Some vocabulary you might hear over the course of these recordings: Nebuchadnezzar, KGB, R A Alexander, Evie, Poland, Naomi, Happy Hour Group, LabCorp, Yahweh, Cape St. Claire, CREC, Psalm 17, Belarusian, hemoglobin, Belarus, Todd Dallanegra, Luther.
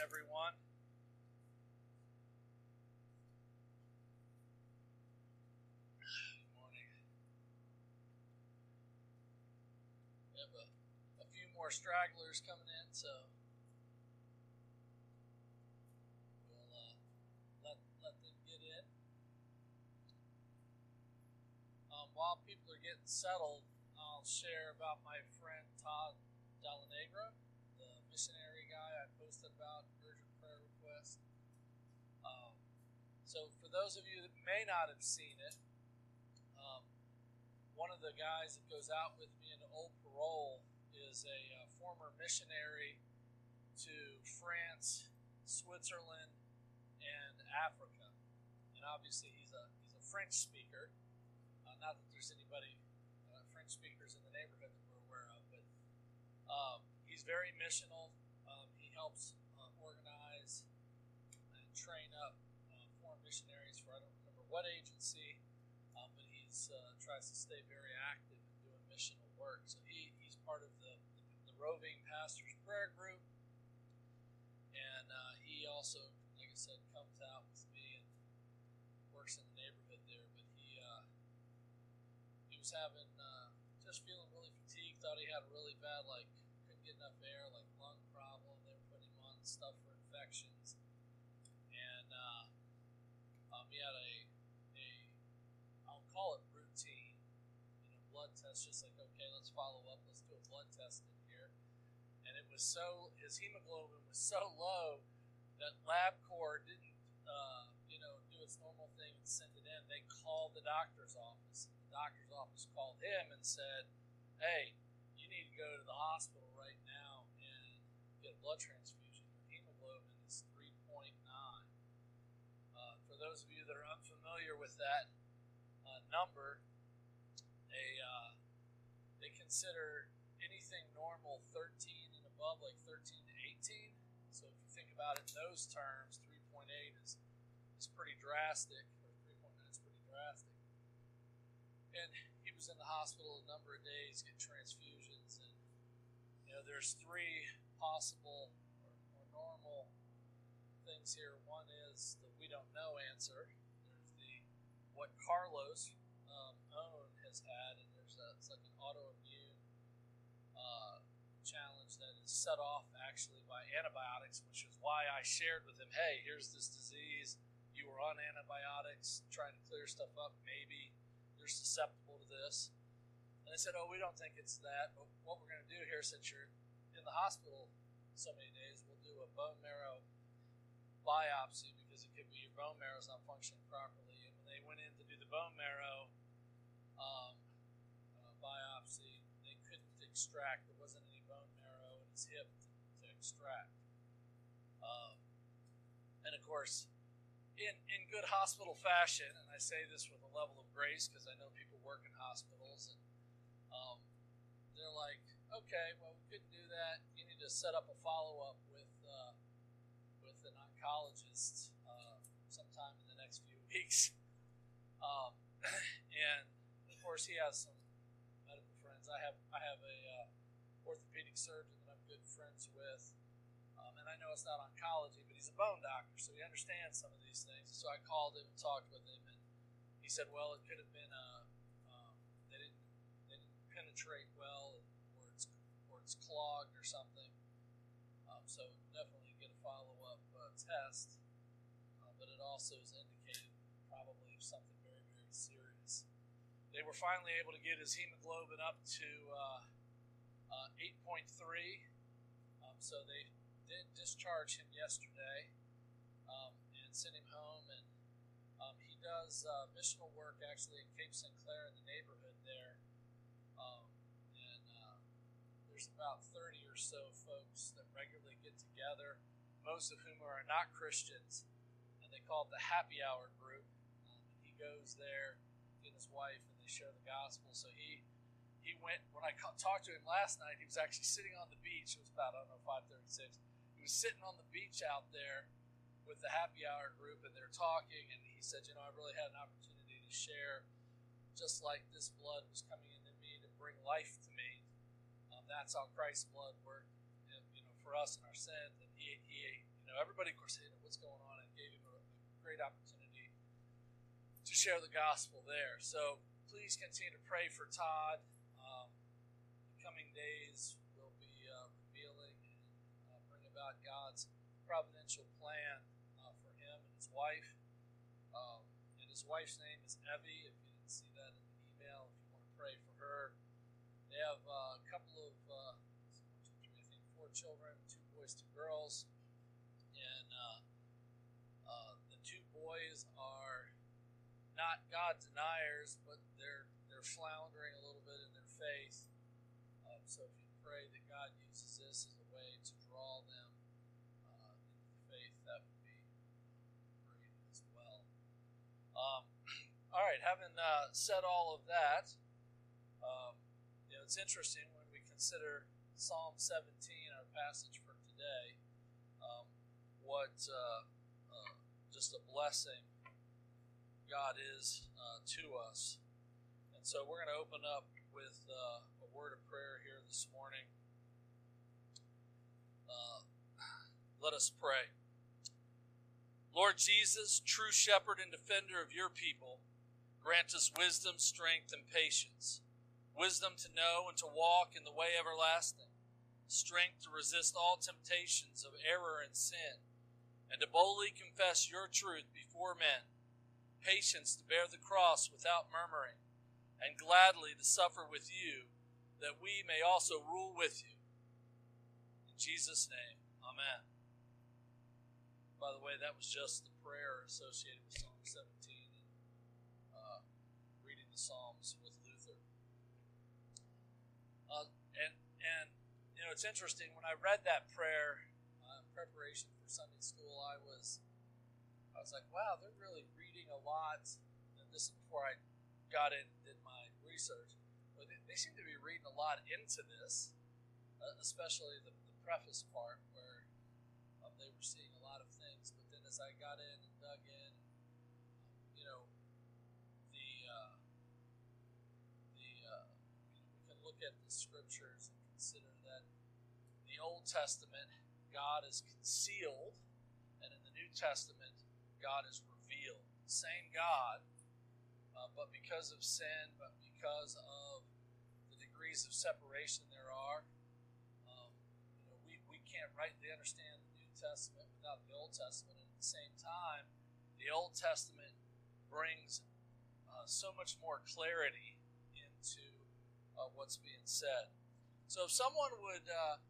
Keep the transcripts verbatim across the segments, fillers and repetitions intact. everyone. Good morning. We have a, a few more stragglers coming in, so we'll uh, let, let them get in. Um, while people are getting settled, I'll share about my friend Todd Dallanegra, the missionary guy I posted about, urgent prayer request. Um, so for those of you that may not have seen it, um, one of the guys that goes out with me into Old Parole is a uh, former missionary to France, Switzerland, and Africa. And obviously he's a, he's a French speaker. Uh, not that there's anybody, uh, French speakers in the neighborhood that we're aware of, but Um, he's very missional. Um, he helps uh, organize and train up uh, foreign missionaries for I don't remember what agency, um, but he uh, tries to stay very active in doing missional work. So he, he's part of the, the, the roving pastor's prayer group, and uh, he also, like I said, comes out with me and works in the neighborhood there. But he uh, he was having. Uh, Just feeling really fatigued. Thought he had a really bad, like, couldn't get enough air, like, lung problem. They were putting him on stuff for infections. And uh, um, he had a, a, I'll call it routine, you know, blood test. Just like, okay, let's follow up. Let's do a blood test in here. And it was so, his hemoglobin was so low that LabCorp didn't, uh, you know, do its normal thing and send it in. They called the doctor's office. Doctor's office called him and said, hey, you need to go to the hospital right now and get a blood transfusion. Your hemoglobin is three point nine. Uh, for those of you that are unfamiliar with that uh, number, they, uh, they consider anything normal thirteen and above, like thirteen to eighteen. So if you think about it in those terms, three point eight is, is pretty drastic, or three point nine is pretty drastic. And he was in the hospital a number of days, getting transfusions, and you know, there's three possible or, or normal things here. One is the we don't know answer. There's the what Carlos um, own has had, and there's a, it's like an autoimmune uh, challenge that is set off actually by antibiotics, which is why I shared with him, hey, here's this disease. You were on antibiotics, trying to clear stuff up, maybe. You're susceptible to this. And they said, oh, we don't think it's that, but what we're going to do here, since you're in the hospital so many days, we'll do a bone marrow biopsy because it could be your bone marrow's not functioning properly. And when they went in to do the bone marrow um, uh, biopsy, they couldn't extract. There wasn't any bone marrow in his hip to, to extract. Um, and, of course, In, in good hospital fashion, and I say this with a level of grace because I know people work in hospitals, and um, they're like, okay, well, we couldn't do that. You need to set up a follow-up with uh, with an oncologist uh, sometime in the next few weeks. Um, and, of course, he has some medical friends. I have I have a uh, orthopedic surgeon that I'm good friends with. Um, and I know it's not oncology, but he's a bone doctor, so he understands some of these things. So I called him and talked with him, and he said, well, it could have been a, um, they didn't they didn't penetrate well, or it's, or it's clogged or something. Um, so definitely get a follow-up uh, test, uh, but it also is indicated probably of something very, very serious. They were finally able to get his hemoglobin up to uh, uh, eight point three, um, so they did discharge him yesterday um, and sent him home. And um, he does uh, missional work actually in Cape Saint Claire in the neighborhood there. Um, and uh, there's about thirty or so folks that regularly get together, most of whom are not Christians. And they call it the Happy Hour Group. Um, and he goes there, he and his wife, and they share the gospel. So he he went, when I talked to him last night, he was actually sitting on the beach. It was about, I don't know, five thirty-six. He was sitting on the beach out there with the Happy Hour group, and they're talking, and he said, you know, I really had an opportunity to share, just like this blood was coming into me to bring life to me. Um, that's how Christ's blood worked, and, you know, for us and our sins. And he, he, you know, know, everybody, of course, hated what's going on and gave him a, a great opportunity to share the gospel there. So please continue to pray for Todd. Um, the coming days will be uh, revealing and uh, bring about God's providential plan uh, for him and his wife. Um, and his wife's name is Evie. If you didn't see that in the email, if you want to pray for her. They have uh, a couple of, uh, two, three, I think, four children, two boys, two girls. And uh, uh, the two boys are not God deniers, but they're they're floundering a little bit in their faith. Um, so if you pray that God uses this as a way to draw them uh, into the faith, that would be great as well. Um, all right, having uh, said all of that, um, you know, it's interesting when we consider Psalm seventeen, our passage for today, um, what uh, uh, just a blessing God is uh, to us. And so we're going to open up with uh, a word of prayer here this morning. Uh, let us pray. Lord Jesus, true shepherd and defender of your people, grant us wisdom, strength, and patience. Wisdom to know and to walk in the way everlasting. Strength to resist all temptations of error and sin, and to boldly confess your truth before men. Patience to bear the cross without murmuring, and gladly to suffer with you, that we may also rule with you. In Jesus' name, amen. By the way, that was just the prayer associated with Psalm seventeen, and uh, reading the Psalms with Luther. Uh, and, and you know, it's interesting, when I read that prayer uh, in preparation for Sunday school, I was... I was like, wow, they're really reading a lot. And this is before I got in and did my research. But they, they seem to be reading a lot into this, uh, especially the, the preface part where um, they were seeing a lot of things. But then as I got in and dug in, you know, the, uh, the uh, you know, we can look at the scriptures and consider that the Old Testament, God is concealed, and in the New Testament, God is revealed. Same God, uh, but because of sin, but because of the degrees of separation there are, um, you know, we, we can't rightly understand the New Testament without the Old Testament. And at the same time, the Old Testament brings uh, so much more clarity into uh, what's being said. So if someone would uh,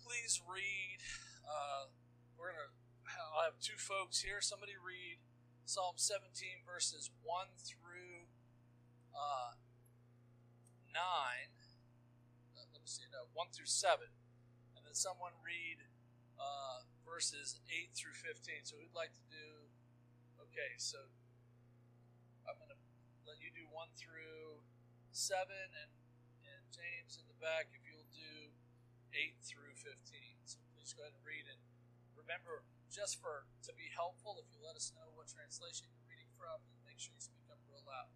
please read, uh, we're going to I'll have two folks here. Somebody read Psalm seventeen, verses one through uh, nine. Let me see, no, one through seven. And then someone read uh, verses eight through fifteen. So we'd like to do, okay, so I'm going to let you do one through seven, and, and James in the back, if you'll do eight through fifteen. So please go ahead and read, and remember, just for to be helpful, if you let us know what translation you're reading from, and make sure you speak up real loud.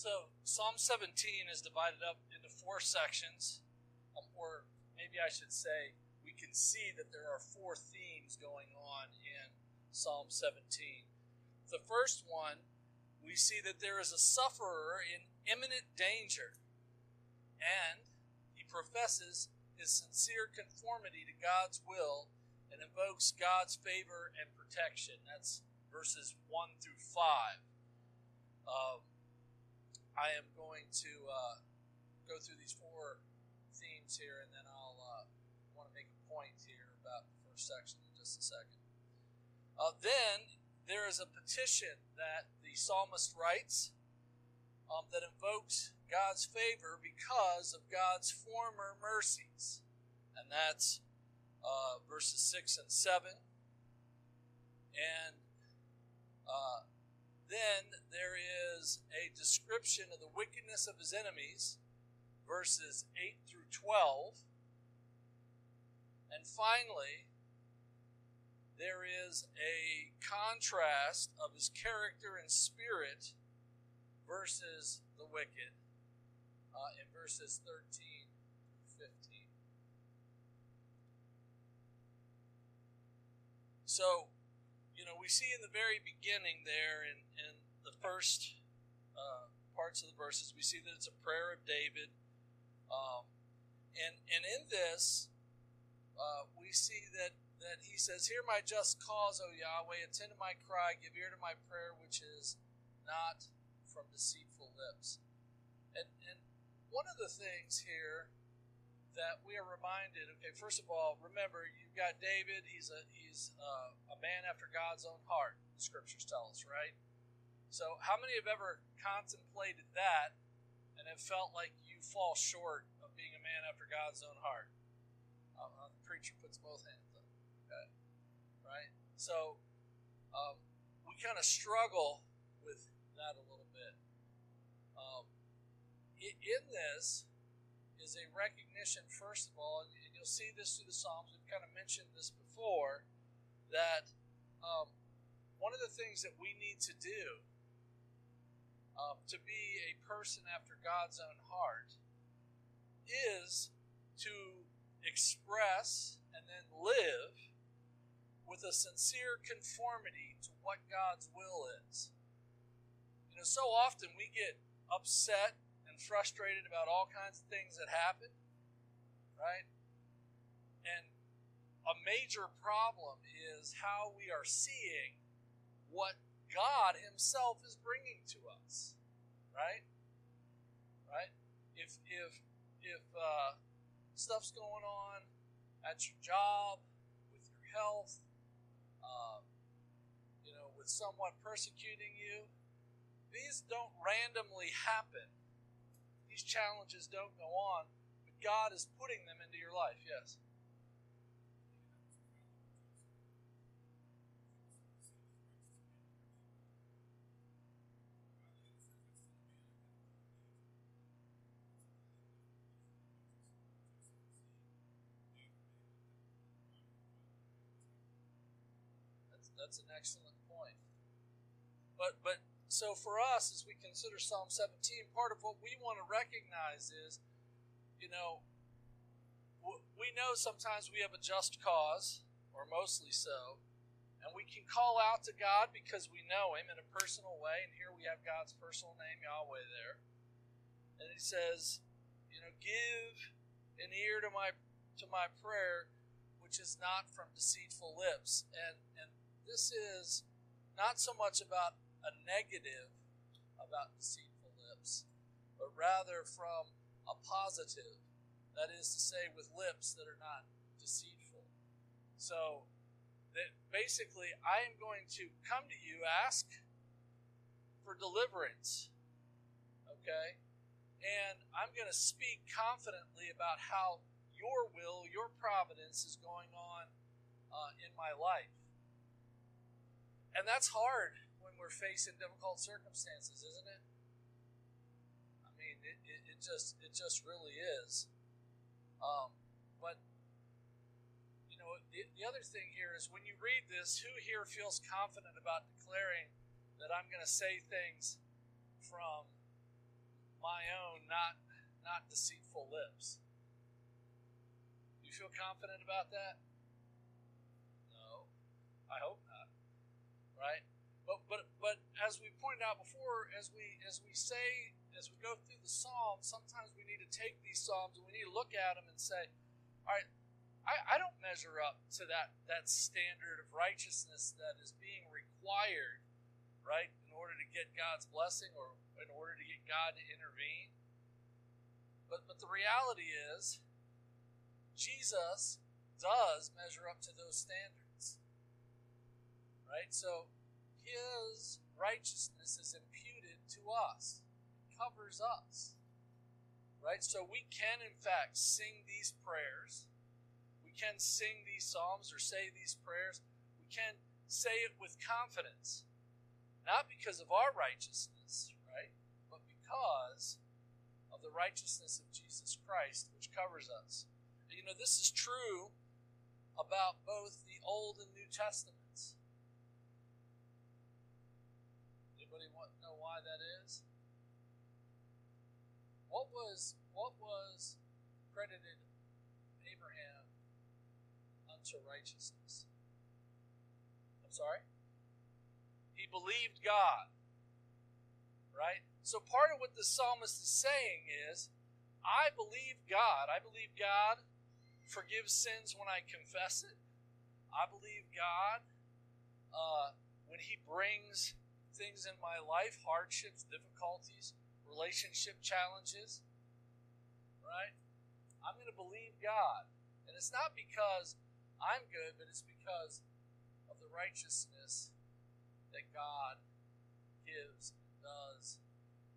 So Psalm seventeen is divided up into four sections, or maybe I should say we can see that there are four themes going on in Psalm seventeen. The first one, we see that there is a sufferer in imminent danger, and he professes his sincere conformity to God's will and invokes God's favor and protection. That's verses one through five. Um, I am going to uh, go through these four themes here, and then I'll uh, want to make a point here about the first section in just a second. Uh, then there is a petition that the psalmist writes um, that invokes God's favor because of God's former mercies. And that's uh, verses six and seven. And uh, then there is a description of the wickedness of his enemies, verses eight through twelve. And finally, there is a contrast of his character and spirit versus the wicked uh, in verses thirteen through fifteen. So, you know, we see in the very beginning there in, in the first uh, parts of the verses, we see that it's a prayer of David. Um, and, and in this, uh, we see that that he says, "Hear my just cause, O Yahweh, attend to my cry, give ear to my prayer, which is not from deceitful lips." And and one of the things here that we are reminded, okay, first of all, remember, you've got David, he's a he's a, a man after God's own heart, the scriptures tell us, right? So how many have ever contemplated that and have felt like you fall short of being a man after God's own heart? Uh, the preacher puts both hands up. Okay. Right? So um, we kind of struggle with that a little bit. Um, it, in this is a recognition, first of all, and you'll see this through the Psalms, we've kind of mentioned this before, that um, one of the things that we need to do um, to be a person after God's own heart is to express and then live with a sincere conformity to what God's will is. You know, so often we get upset and frustrated about all kinds of things that happen, right? And a major problem is how we are seeing what God Himself is bringing to us, right? Right? If if if uh, stuff's going on at your job, with your health, uh, you know, with someone persecuting you, these don't randomly happen. These challenges don't go on, but God is putting them into your life, yes. That's, that's an excellent point. But, but, So for us, as we consider Psalm seventeen, part of what we want to recognize is, you know, we know sometimes we have a just cause, or mostly so, and we can call out to God because we know Him in a personal way, and here we have God's personal name, Yahweh, there. And He says, you know, give an ear to my to my prayer, which is not from deceitful lips. And, and this is not so much about a negative about deceitful lips, but rather from a positive, that is to say, with lips that are not deceitful. So that basically, I am going to come to you, ask for deliverance, okay? And I'm going to speak confidently about how your will, your providence is going on uh, in my life. And that's hard when we're facing difficult circumstances, isn't it? I mean, it, it, it just it just really is. Um, but, you know, the, the other thing here is when you read this, who here feels confident about declaring that I'm going to say things from my own not not deceitful lips. You feel confident about that? No, I hope not. Right? But but but as we pointed out before, as we as we say as we go through the Psalms, sometimes we need to take these Psalms and we need to look at them and say, all right, I, I don't measure up to that, that standard of righteousness that is being required, right, in order to get God's blessing or in order to get God to intervene. But but the reality is, Jesus does measure up to those standards, right? So his righteousness is imputed to us, it covers us, right? So we can, in fact, sing these prayers. We can sing these psalms or say these prayers. We can say it with confidence, not because of our righteousness, right, but because of the righteousness of Jesus Christ, which covers us. And, you know, this is true about both the Old and New Testaments. Anybody want to know why that is? What was what was credited Abraham unto righteousness? I'm sorry? He believed God. Right? So part of what the psalmist is saying is, I believe God. I believe God forgives sins when I confess it. I believe God uh, when he brings things in my life, hardships, difficulties, relationship challenges. Right? I'm going to believe God. And it's not because I'm good, but it's because of the righteousness that God gives and does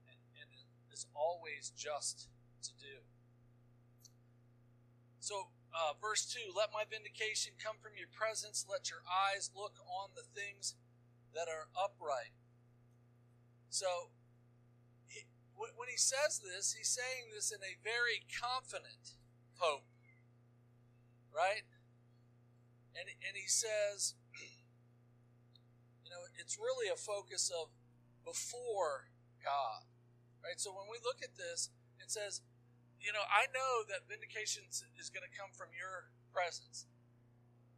and, and is always just to do. So, uh, verse two, let my vindication come from your presence. Let your eyes look on the things that are upright. So, he, when he says this, he's saying this in a very confident hope. Right? And and he says, you know, it's really a focus of before God. Right? So when we look at this, it says, you know, I know that vindication is going to come from your presence.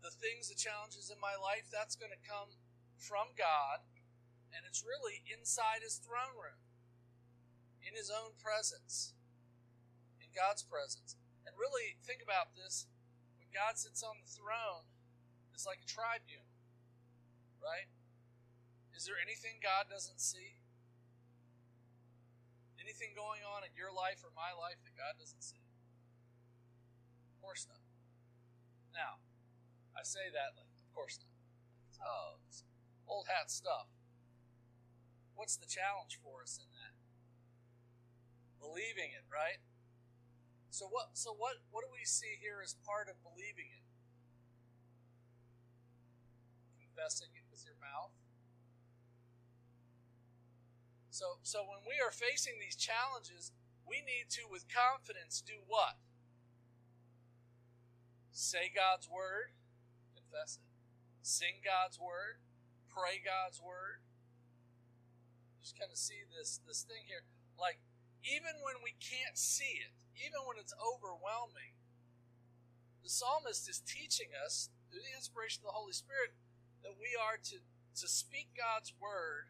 The things, the challenges in my life, that's going to come from God. And it's really inside his throne room, in his own presence, in God's presence. And really, think about this. God sits on the throne, it's like a tribunal, right? Is there anything God doesn't see? Anything going on in your life or my life that God doesn't see? Of course not. Now, I say that like, of course not. Oh, it's old hat stuff. What's the challenge for us in that? Believing it, right? So what so what, what do we see here as part of believing it? Confessing it with your mouth. So so when we are facing these challenges, we need to, with confidence, do what? Say God's word, confess it. Sing God's word, pray God's word. You just kind of see this this thing here. Like, even when we can't see it, even when it's overwhelming, the psalmist is teaching us, through the inspiration of the Holy Spirit, that we are to, to speak God's word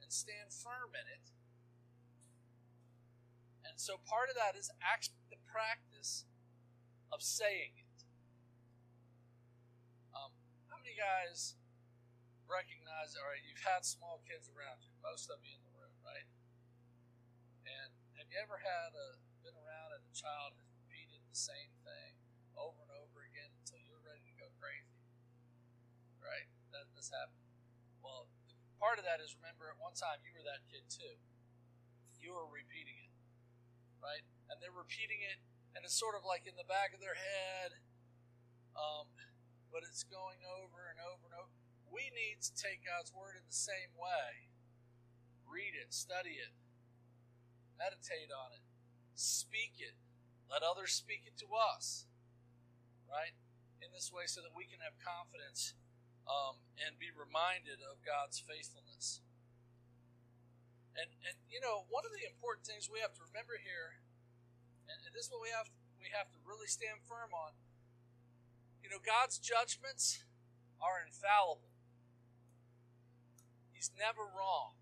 and stand firm in it. And so part of that is actually the practice of saying it. Um, how many guys recognize, all right, you've had small kids around you, most of you in the room, right? And have you ever had a been around and a child has repeated the same thing over and over again until you're ready to go crazy? Right? That this happened. Well, part of that is, remember, at one time you were that kid too. You were repeating it. Right? And they're repeating it, and it's sort of like in the back of their head, um, but it's going over and over and over. We need to take God's word in the same way. Read it, study it, meditate on it, speak it, let others speak it to us, right? In this way, so that we can have confidence um, and be reminded of God's faithfulness. And, and you know, one of the important things we have to remember here, and, and this is what we have, we have to really stand firm on, you know, God's judgments are infallible. He's never wrong.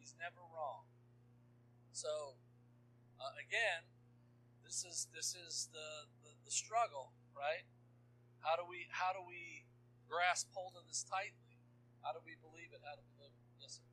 He's never wrong. So, uh, again, this is this is the, the, the struggle, right? How do we how do we grasp hold of this tightly? How do we believe it? How do we live it? Yes, sir.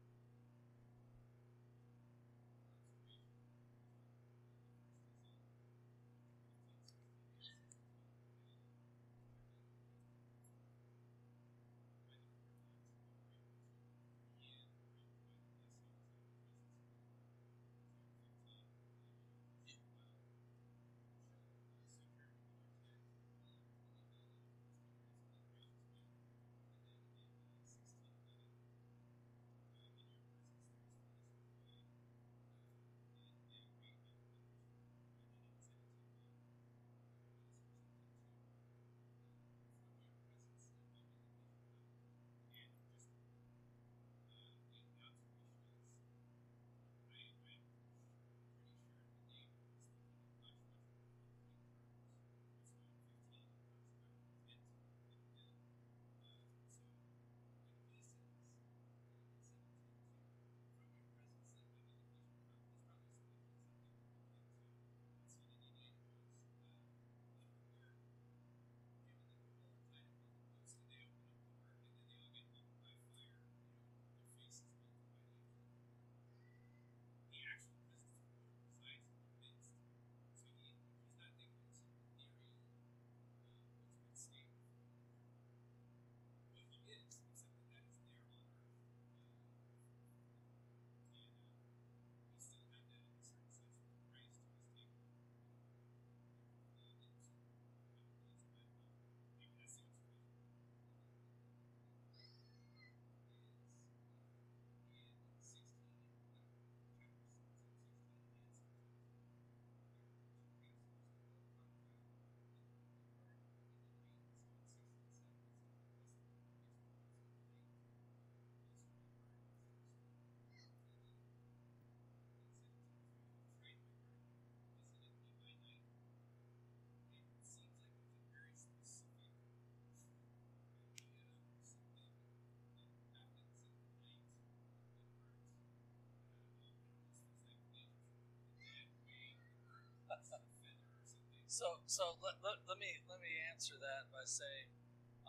So, so let, let, let me let me answer that by saying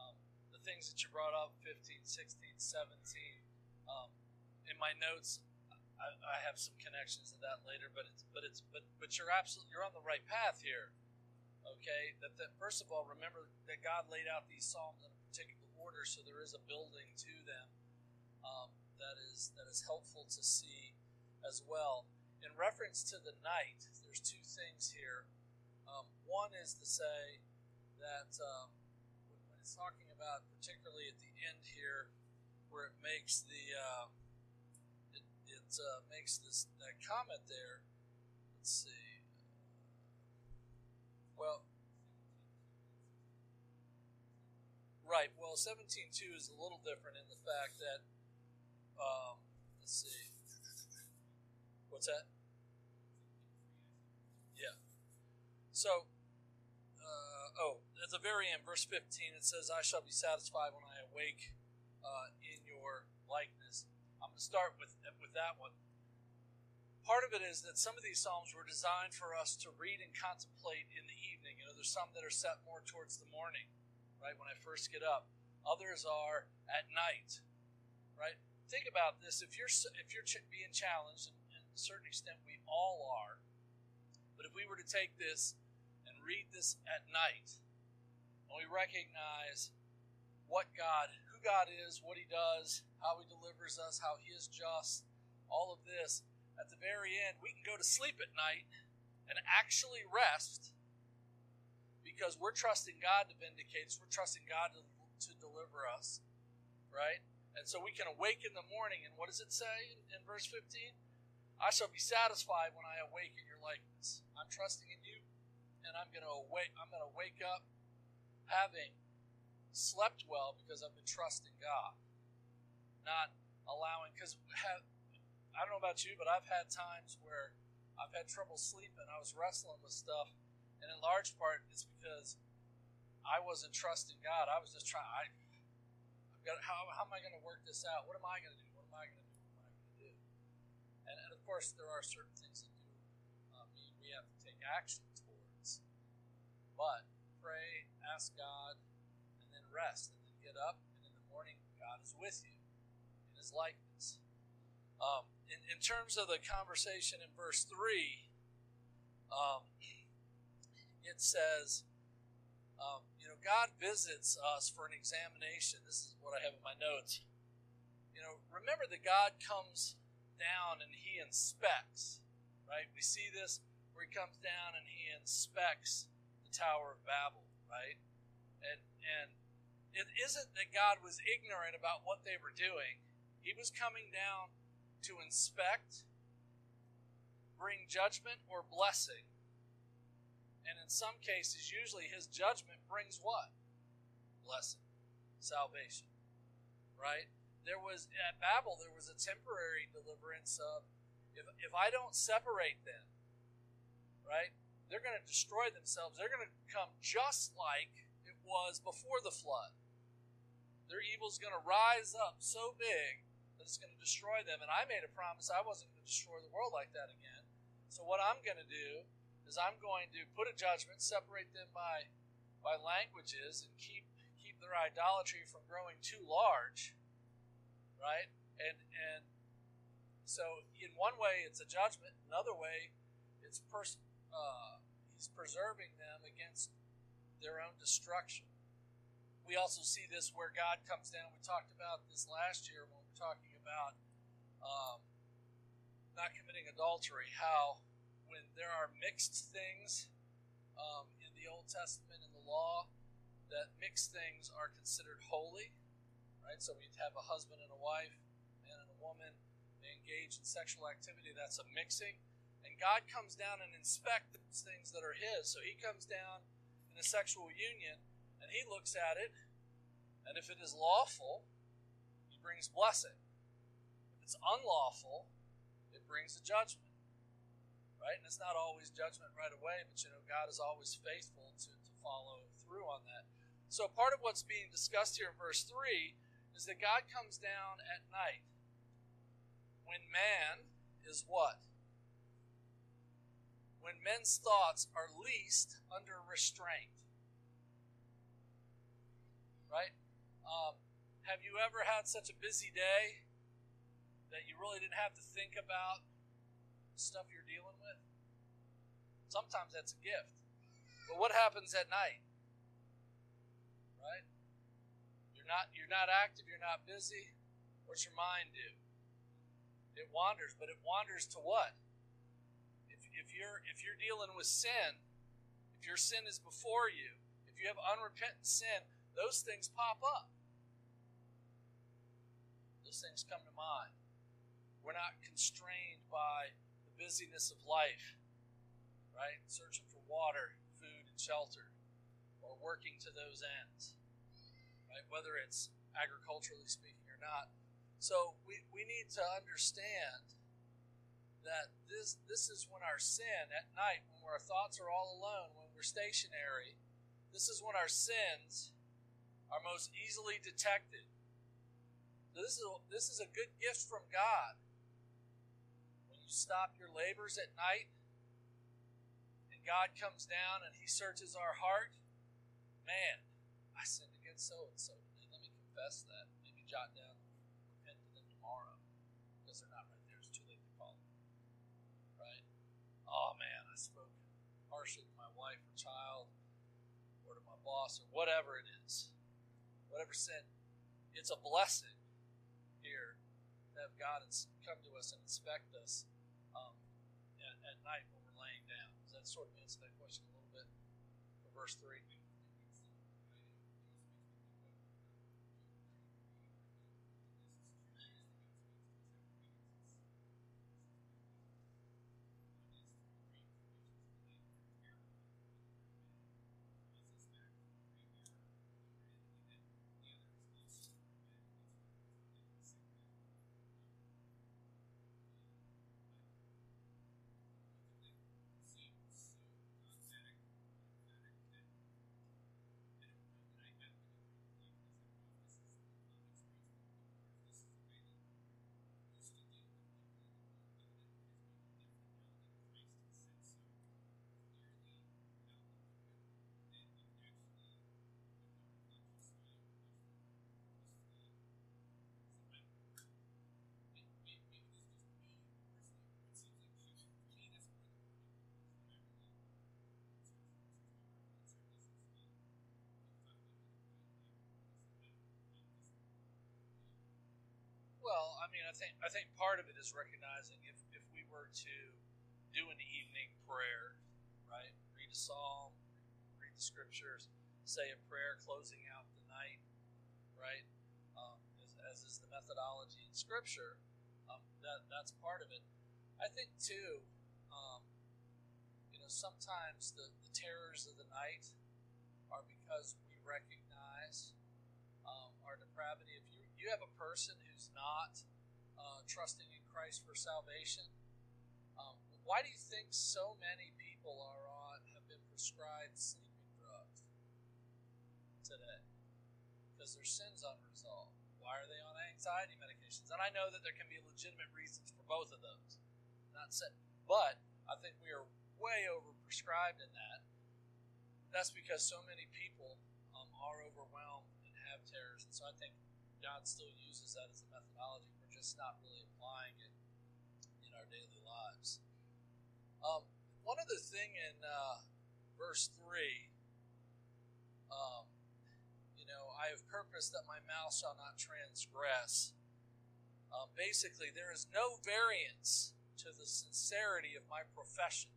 um, the things that you brought up, fifteen, sixteen, seventeen, um, in my notes, I, I have some connections to that later, but it's but it's but but you're absolutely you're on the right path here. Okay, that, that first of all, remember that God laid out these psalms in a particular order, so there is a building to them um, that is that is helpful to see as well. In reference to the night, there's two things here. Um, one is to say that um, when it's talking about, particularly at the end here, where it makes the uh, it, it uh, makes this that comment there. Let's see. Well, right. Well, seventeen two is a little different in the fact that um, let's see. What's that? Yeah. So, uh, oh, at the very end, verse fifteen, it says, I shall be satisfied when I awake uh, in your likeness. I'm going to start with, with that one. Part of it is that some of these psalms were designed for us to read and contemplate in the evening. You know, there's some that are set more towards the morning, right, when I first get up. Others are at night, right? Think about this. If you're, if you're ch- being challenged, and to a certain extent we all are, but if we were to take this and read this at night, and we recognize what God, who God is, what He does, how He delivers us, how He is just, all of this, at the very end, we can go to sleep at night and actually rest because we're trusting God to vindicate us, we're trusting God to, to deliver us, right? And so we can awake in the morning, and what does it say in, in verse fifteen? I shall be satisfied when I awake in your likeness. I'm trusting in you, and I'm going to awake. I'm going to wake up having slept well because I've been trusting God. not allowing, because I don't know about you, but I've had times where I've had trouble sleeping. I was wrestling with stuff, and in large part, it's because I wasn't trusting God. I was just trying, I, I've got, how, how am I going to work this out? What am I going to do? What am I going to do? What am I going to do? And, and of course, there are certain things that do uh, mean we have to take action towards. But pray, ask God, and then rest, and then get up, and in the morning, God is with you in his likeness. Um, in, in terms of the conversation in verse three, um, it says, um, you know, God visits us for an examination. This is what I have in my notes. You know, remember that God comes down and he inspects, right? We see this where he comes down and he inspects the Tower of Babel, right? And, and it isn't that God was ignorant about what they were doing. He was coming down to inspect, bring judgment or blessing. And in some cases, usually his judgment brings what? Blessing, salvation, right? There was, at Babel, there was a temporary deliverance of, if, if I don't separate them, right, they're going to destroy themselves. They're going to come just like it was before the flood. Their evil's going to rise up so big that it's going to destroy them. And I made a promise I wasn't going to destroy the world like that again. So what I'm going to do is I'm going to put a judgment, separate them by by languages, and keep keep their idolatry from growing too large, right? And and so in one way it's a judgment, another way it's pers- uh, he's preserving them against their own destruction. We also see this where God comes down. We talked about this last year when we were talking about um, not committing adultery, how when there are mixed things um, in the Old Testament and the law, that mixed things are considered holy, right? So we'd have a husband and a wife, man and a woman, they engage in sexual activity, that's a mixing. And God comes down and inspects those things that are his. So he comes down in a sexual union, and he looks at it, and if it is lawful, he brings blessing. If it's unlawful, it brings a judgment, right? And it's not always judgment right away, but you know, God is always faithful to, to follow through on that. So part of what's being discussed here in verse three is that God comes down at night when man is what? When men's thoughts are least under restraint. Right? Um, have you ever had such a busy day that you really didn't have to think about stuff you're dealing with? Sometimes that's a gift. But what happens at night? Right? You're not you're not active, you're not busy. What's your mind do? It wanders, but it wanders to what? If if you're if you're dealing with sin, if your sin is before you, if you have unrepentant sin, those things pop up. Those things come to mind. We're not constrained by the busyness of life, right? Searching for water, food, and shelter, or working to those ends, right? Whether it's agriculturally speaking or not. So we, we need to understand that this, this is when our sin at night, when our thoughts are all alone, when we're stationary, this is when our sins are most easily detected. So this is, this is a good gift from God. When you stop your labors at night and God comes down and he searches our heart, man, I sinned against so-and-so today. Let me confess that. Maybe jot down and repent to them tomorrow. Because they're not right there. It's too late to call them. Right? Oh, man, I spoke harshly to my wife or child, or to my boss, or whatever it is, whatever sin, it's a blessing here to have God come to us and inspect us um, at, at night when we're laying down. Does that sort of answer that question a little bit for verse three? Well, I mean, I think I think part of it is recognizing if, if we were to do an evening prayer, right? Read a psalm, read the scriptures, say a prayer closing out the night, right? Um, as, as is the methodology in scripture, um, that that's part of it. I think too, um, you know, sometimes the, the terrors of the night are because we recognize um, our depravity. If you you have a person who's not uh, trusting in Christ for salvation, um, why do you think so many people are on have been prescribed sleeping drugs today? Because their sin's unresolved. Why are they on anxiety medications? And I know that there can be legitimate reasons for both of those. Not said, but I think we are way overprescribed in that. That's because so many people um, are overwhelmed and have terrors. And so I think God still uses that as a methodology. We're just not really applying it in our daily lives. Um, one other thing in uh, verse three, um, you know, I have purposed that my mouth shall not transgress. Um, basically, there is no variance to the sincerity of my profession.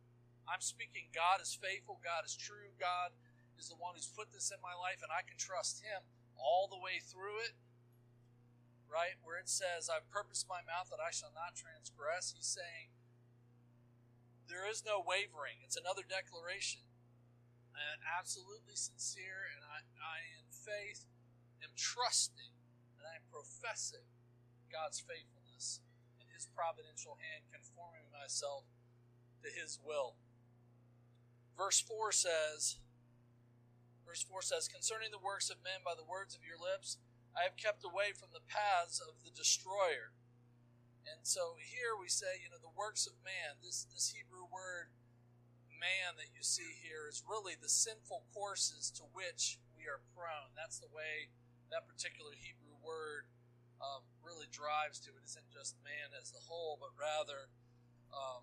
I'm speaking God is faithful, God is true, God is the one who's put this in my life, and I can trust him all the way through it, right? Where it says, I've purposed my mouth that I shall not transgress. He's saying, there is no wavering. It's another declaration. I am absolutely sincere, and I, I in faith am trusting, and I am professing God's faithfulness and his providential hand, conforming myself to his will. Verse four says, verse four says, concerning the works of men by the words of your lips, I have kept away from the paths of the destroyer. And so here we say, you know, the works of man, this, this Hebrew word man that you see here is really the sinful courses to which we are prone. That's the way that particular Hebrew word um, really drives to. It isn't just man as the whole, but rather, um,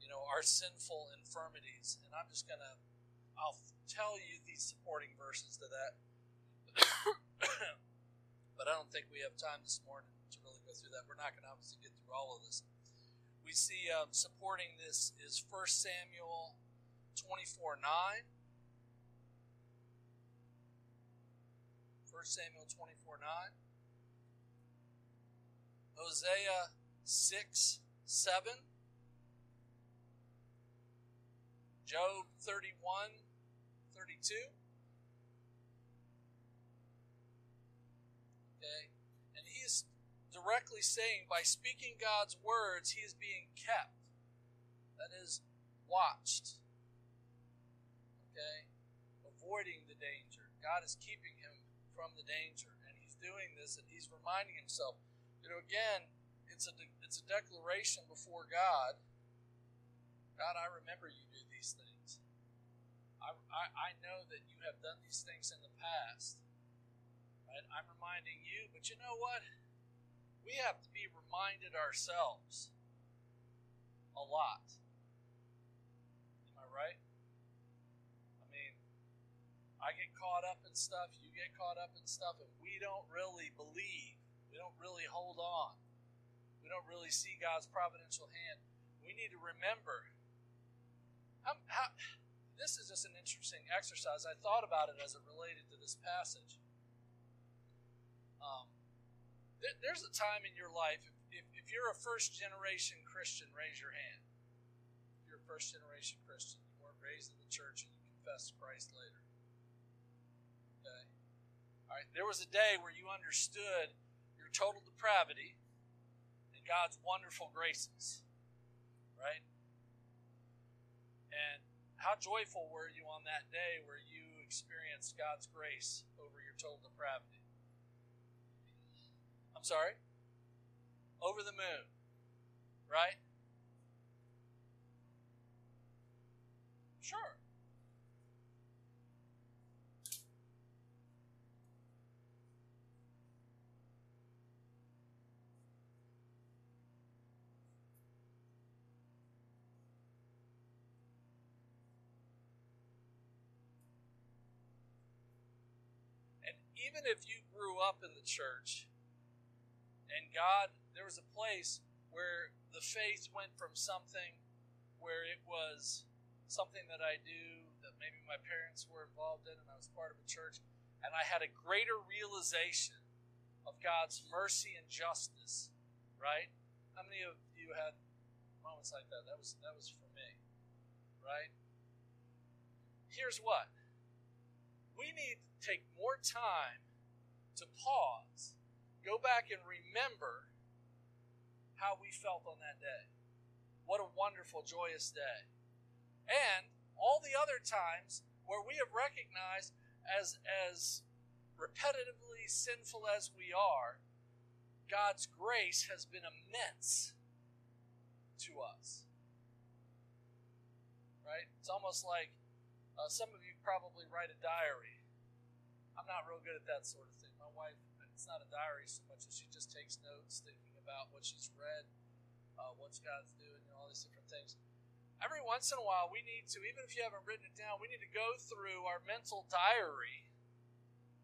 you know, our sinful infirmities. And I'm just going to, I'll tell you these supporting verses to that. But I don't think we have time this morning to really go through that. We're not going to obviously get through all of this. We see um, supporting this is First Samuel twenty-four nine. First Samuel twenty-four nine. Hosea six seven. Job thirty-one thirty-two. Okay. And he is directly saying, by speaking God's words, he is being kept. That is, watched. Okay? Avoiding the danger. God is keeping him from the danger. And he's doing this, and he's reminding himself. You know, again, it's a, de- it's a declaration before God. God, I remember you do these things. I, I, I know that you have done these things in the past. Right? I'm reminding you, but you know what? We have to be reminded ourselves a lot. Am I right? I mean, I get caught up in stuff, you get caught up in stuff, and we don't really believe. We don't really hold on. We don't really see God's providential hand. We need to remember. How, how, this is just an interesting exercise. I thought about it as it related to this passage. Um. There's a time in your life, if, if, if you're a first-generation Christian, raise your hand. If you're a first-generation Christian, you weren't raised in the church and you confessed Christ later. Okay? All right. There was a day where you understood your total depravity and God's wonderful graces. Right? And how joyful were you on that day where you experienced God's grace over your total depravity? I'm sorry? Over the moon. Right? Sure. And even if you grew up in the church, And God, there was a place where the faith went from something where it was something that I do, that maybe my parents were involved in and I was part of a church, and I had a greater realization of God's mercy and justice, right? How many of you had moments like that? That was that was for me, right? Here's what. We need to take more time to pause, go back and remember how we felt on that day. What a wonderful, joyous day. And all the other times where we have recognized, as, as repetitively sinful as we are, God's grace has been immense to us. Right? It's almost like uh, some of you probably write a diary. I'm not real good at that sort of thing. My wife, it's not a diary so much as she just takes notes, thinking about what she's read, uh, what God's doing, and all these different things. Every once in a while, we need to, even if you haven't written it down, we need to go through our mental diary,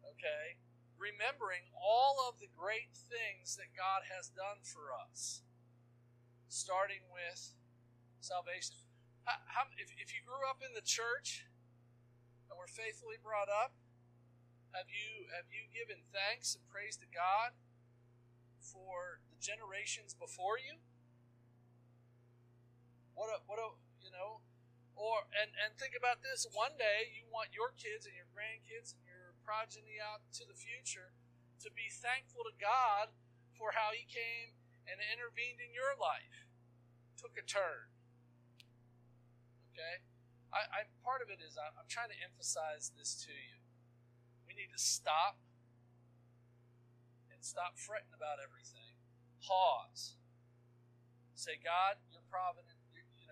okay, remembering all of the great things that God has done for us, starting with salvation. How, how, if, if you grew up in the church and were faithfully brought up, have you, have you given thanks and praise to God for the generations before you? What a, what a, you know, or, and, and think about this. One day you want your kids and your grandkids and your progeny out to the future to be thankful to God for how He came and intervened in your life. Took a turn. Okay? I, I part of it is I'm, I'm trying to emphasize this to you. We need to stop and stop fretting about everything. Pause. Say, God, You're provident.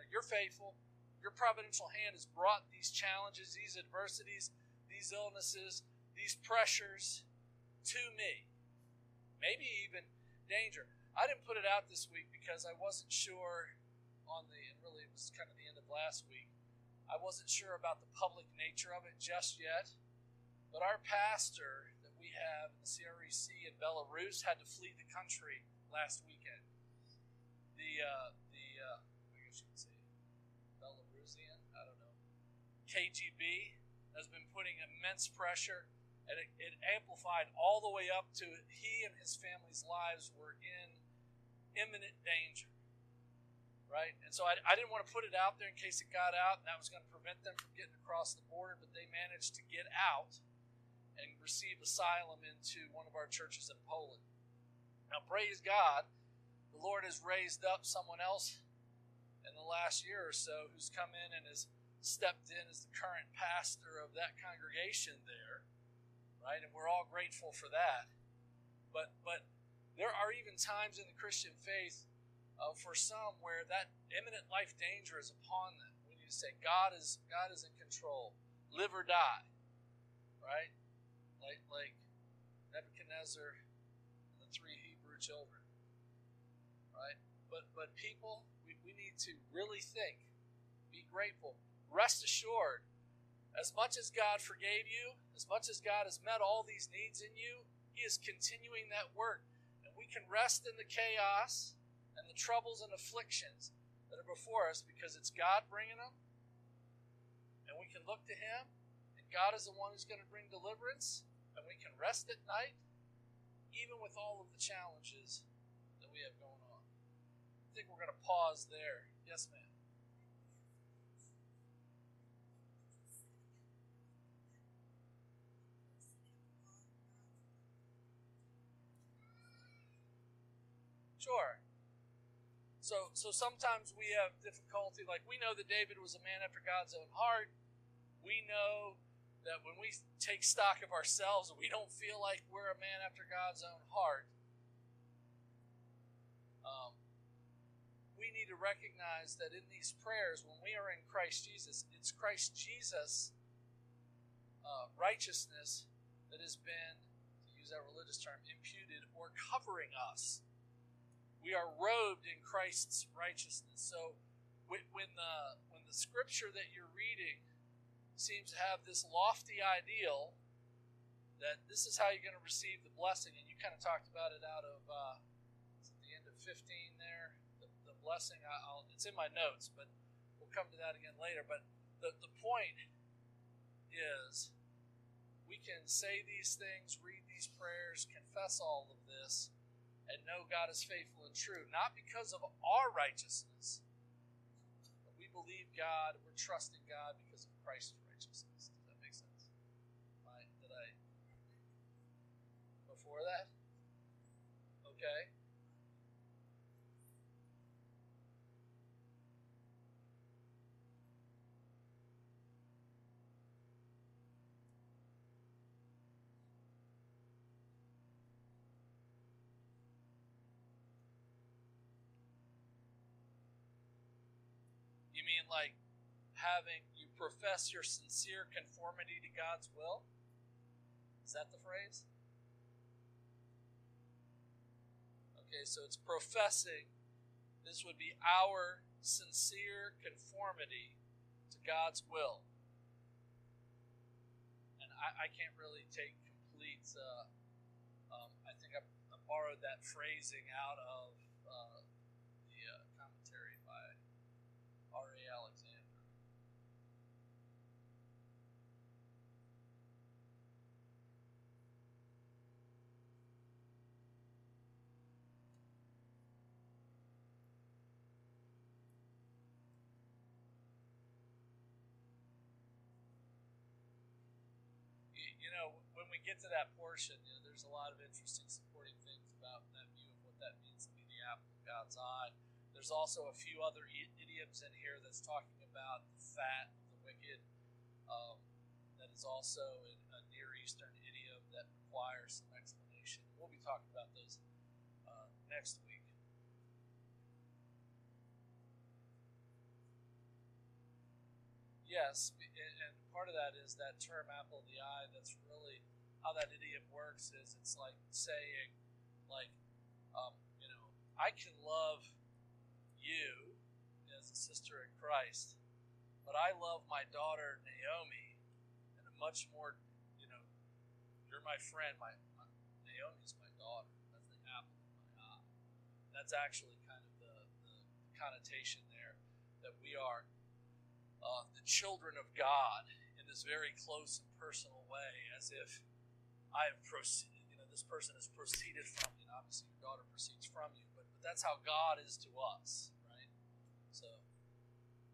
You're faithful. Your providential hand has brought these challenges, these adversities, these illnesses, these pressures to me. Maybe even danger. I didn't put it out this week because I wasn't sure on the, and really it was kind of the end of last week, I wasn't sure about the public nature of it just yet. But our pastor that we have in the C R E C in Belarus had to flee the country last weekend. The, uh, the, uh, you can say Belarusian, I don't know, K G B has been putting immense pressure, and it, it amplified all the way up to he and his family's lives were in imminent danger, right? And so I, I didn't want to put it out there in case it got out, and that was going to prevent them from getting across the border, but they managed to get out and receive asylum into one of our churches in Poland. Now, praise God, the Lord has raised up someone else in the last year or so who's come in and has stepped in as the current pastor of that congregation there, right? And we're all grateful for that. But but there are even times in the Christian faith uh, for some where that imminent life danger is upon them. We need to say, God is God is in control. Live or die, right? Like, like Nebuchadnezzar and the three Hebrew children, right? But but people, we, we need to really think, be grateful. Rest assured, as much as God forgave you, as much as God has met all these needs in you, He is continuing that work. And we can rest in the chaos and the troubles and afflictions that are before us because it's God bringing them. And we can look to Him, and God is the one who's going to bring deliverance. And we can rest at night, even with all of the challenges that we have going on. I think we're going to pause there. Yes, ma'am. Sure. So, so sometimes we have difficulty. Like, we know that David was a man after God's own heart. We know that when we take stock of ourselves, we don't feel like we're a man after God's own heart. Um. We need to recognize that in these prayers, when we are in Christ Jesus, it's Christ Jesus' uh, righteousness that has been, to use that religious term, imputed or covering us. We are robed in Christ's righteousness. So when the, when the scripture that you're reading seems to have this lofty ideal that this is how you're going to receive the blessing, and you kind of talked about it out of uh, fifteen there, the, the blessing, I, I'll, it's in my notes, but we'll come to that again later. But the, the point is, we can say these things, read these prayers, confess all of this, and know God is faithful and true, not because of our righteousness, but we believe God, we're trusting God because of Christ's righteousness. Does that make sense? I, did I... Before that? Okay. You mean like having you profess your sincere conformity to God's will? Is that the phrase? Okay, so it's professing. This would be our sincere conformity to God's will. And I, I can't really take complete, uh, um, I think I, I borrowed that phrasing out of uh, the uh, commentary by R A Alexander. You know, when we get to that portion, you know, there's a lot of interesting supporting things about that view of what that means to be the apple of God's eye. There's also a few other idioms in here that's talking about the fat of the wicked. Um, that is also a Near Eastern idiom that requires some explanation. We'll be talking about those uh, next week. Yes, and part of that is that term apple of the eye. That's really how that idiom works, is it's like saying, like, um, you know, I can love you as a sister in Christ, but I love my daughter Naomi in a much more, you know, you're my friend, my, my Naomi's my daughter. That's the apple of my eye. That's actually kind of the, the connotation there, that we are Uh, the children of God in this very close and personal way, as if I have proceeded, you know, this person has proceeded from you. And obviously, your daughter proceeds from you, but, but that's how God is to us, right? So,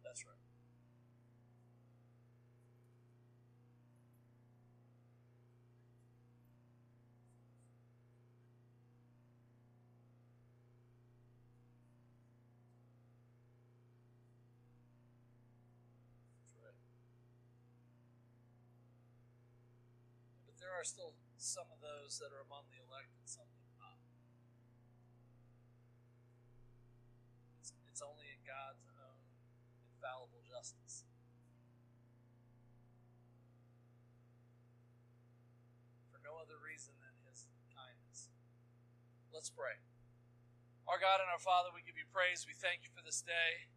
that's right. There are still some of those that are among the elect and some that are not. It's, it's only in God's own infallible justice. For no other reason than His kindness. Let's pray. Our God and our Father, we give You praise. We thank You for this day.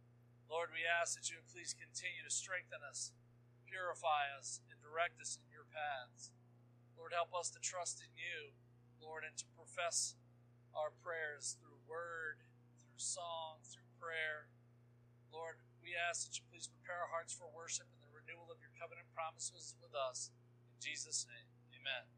Lord, we ask that You would please continue to strengthen us, purify us, and direct us in Your paths. Lord, help us to trust in You, Lord, and to profess our prayers through word, through song, through prayer. Lord, we ask that You please prepare our hearts for worship and the renewal of Your covenant promises with us. In Jesus' name, amen.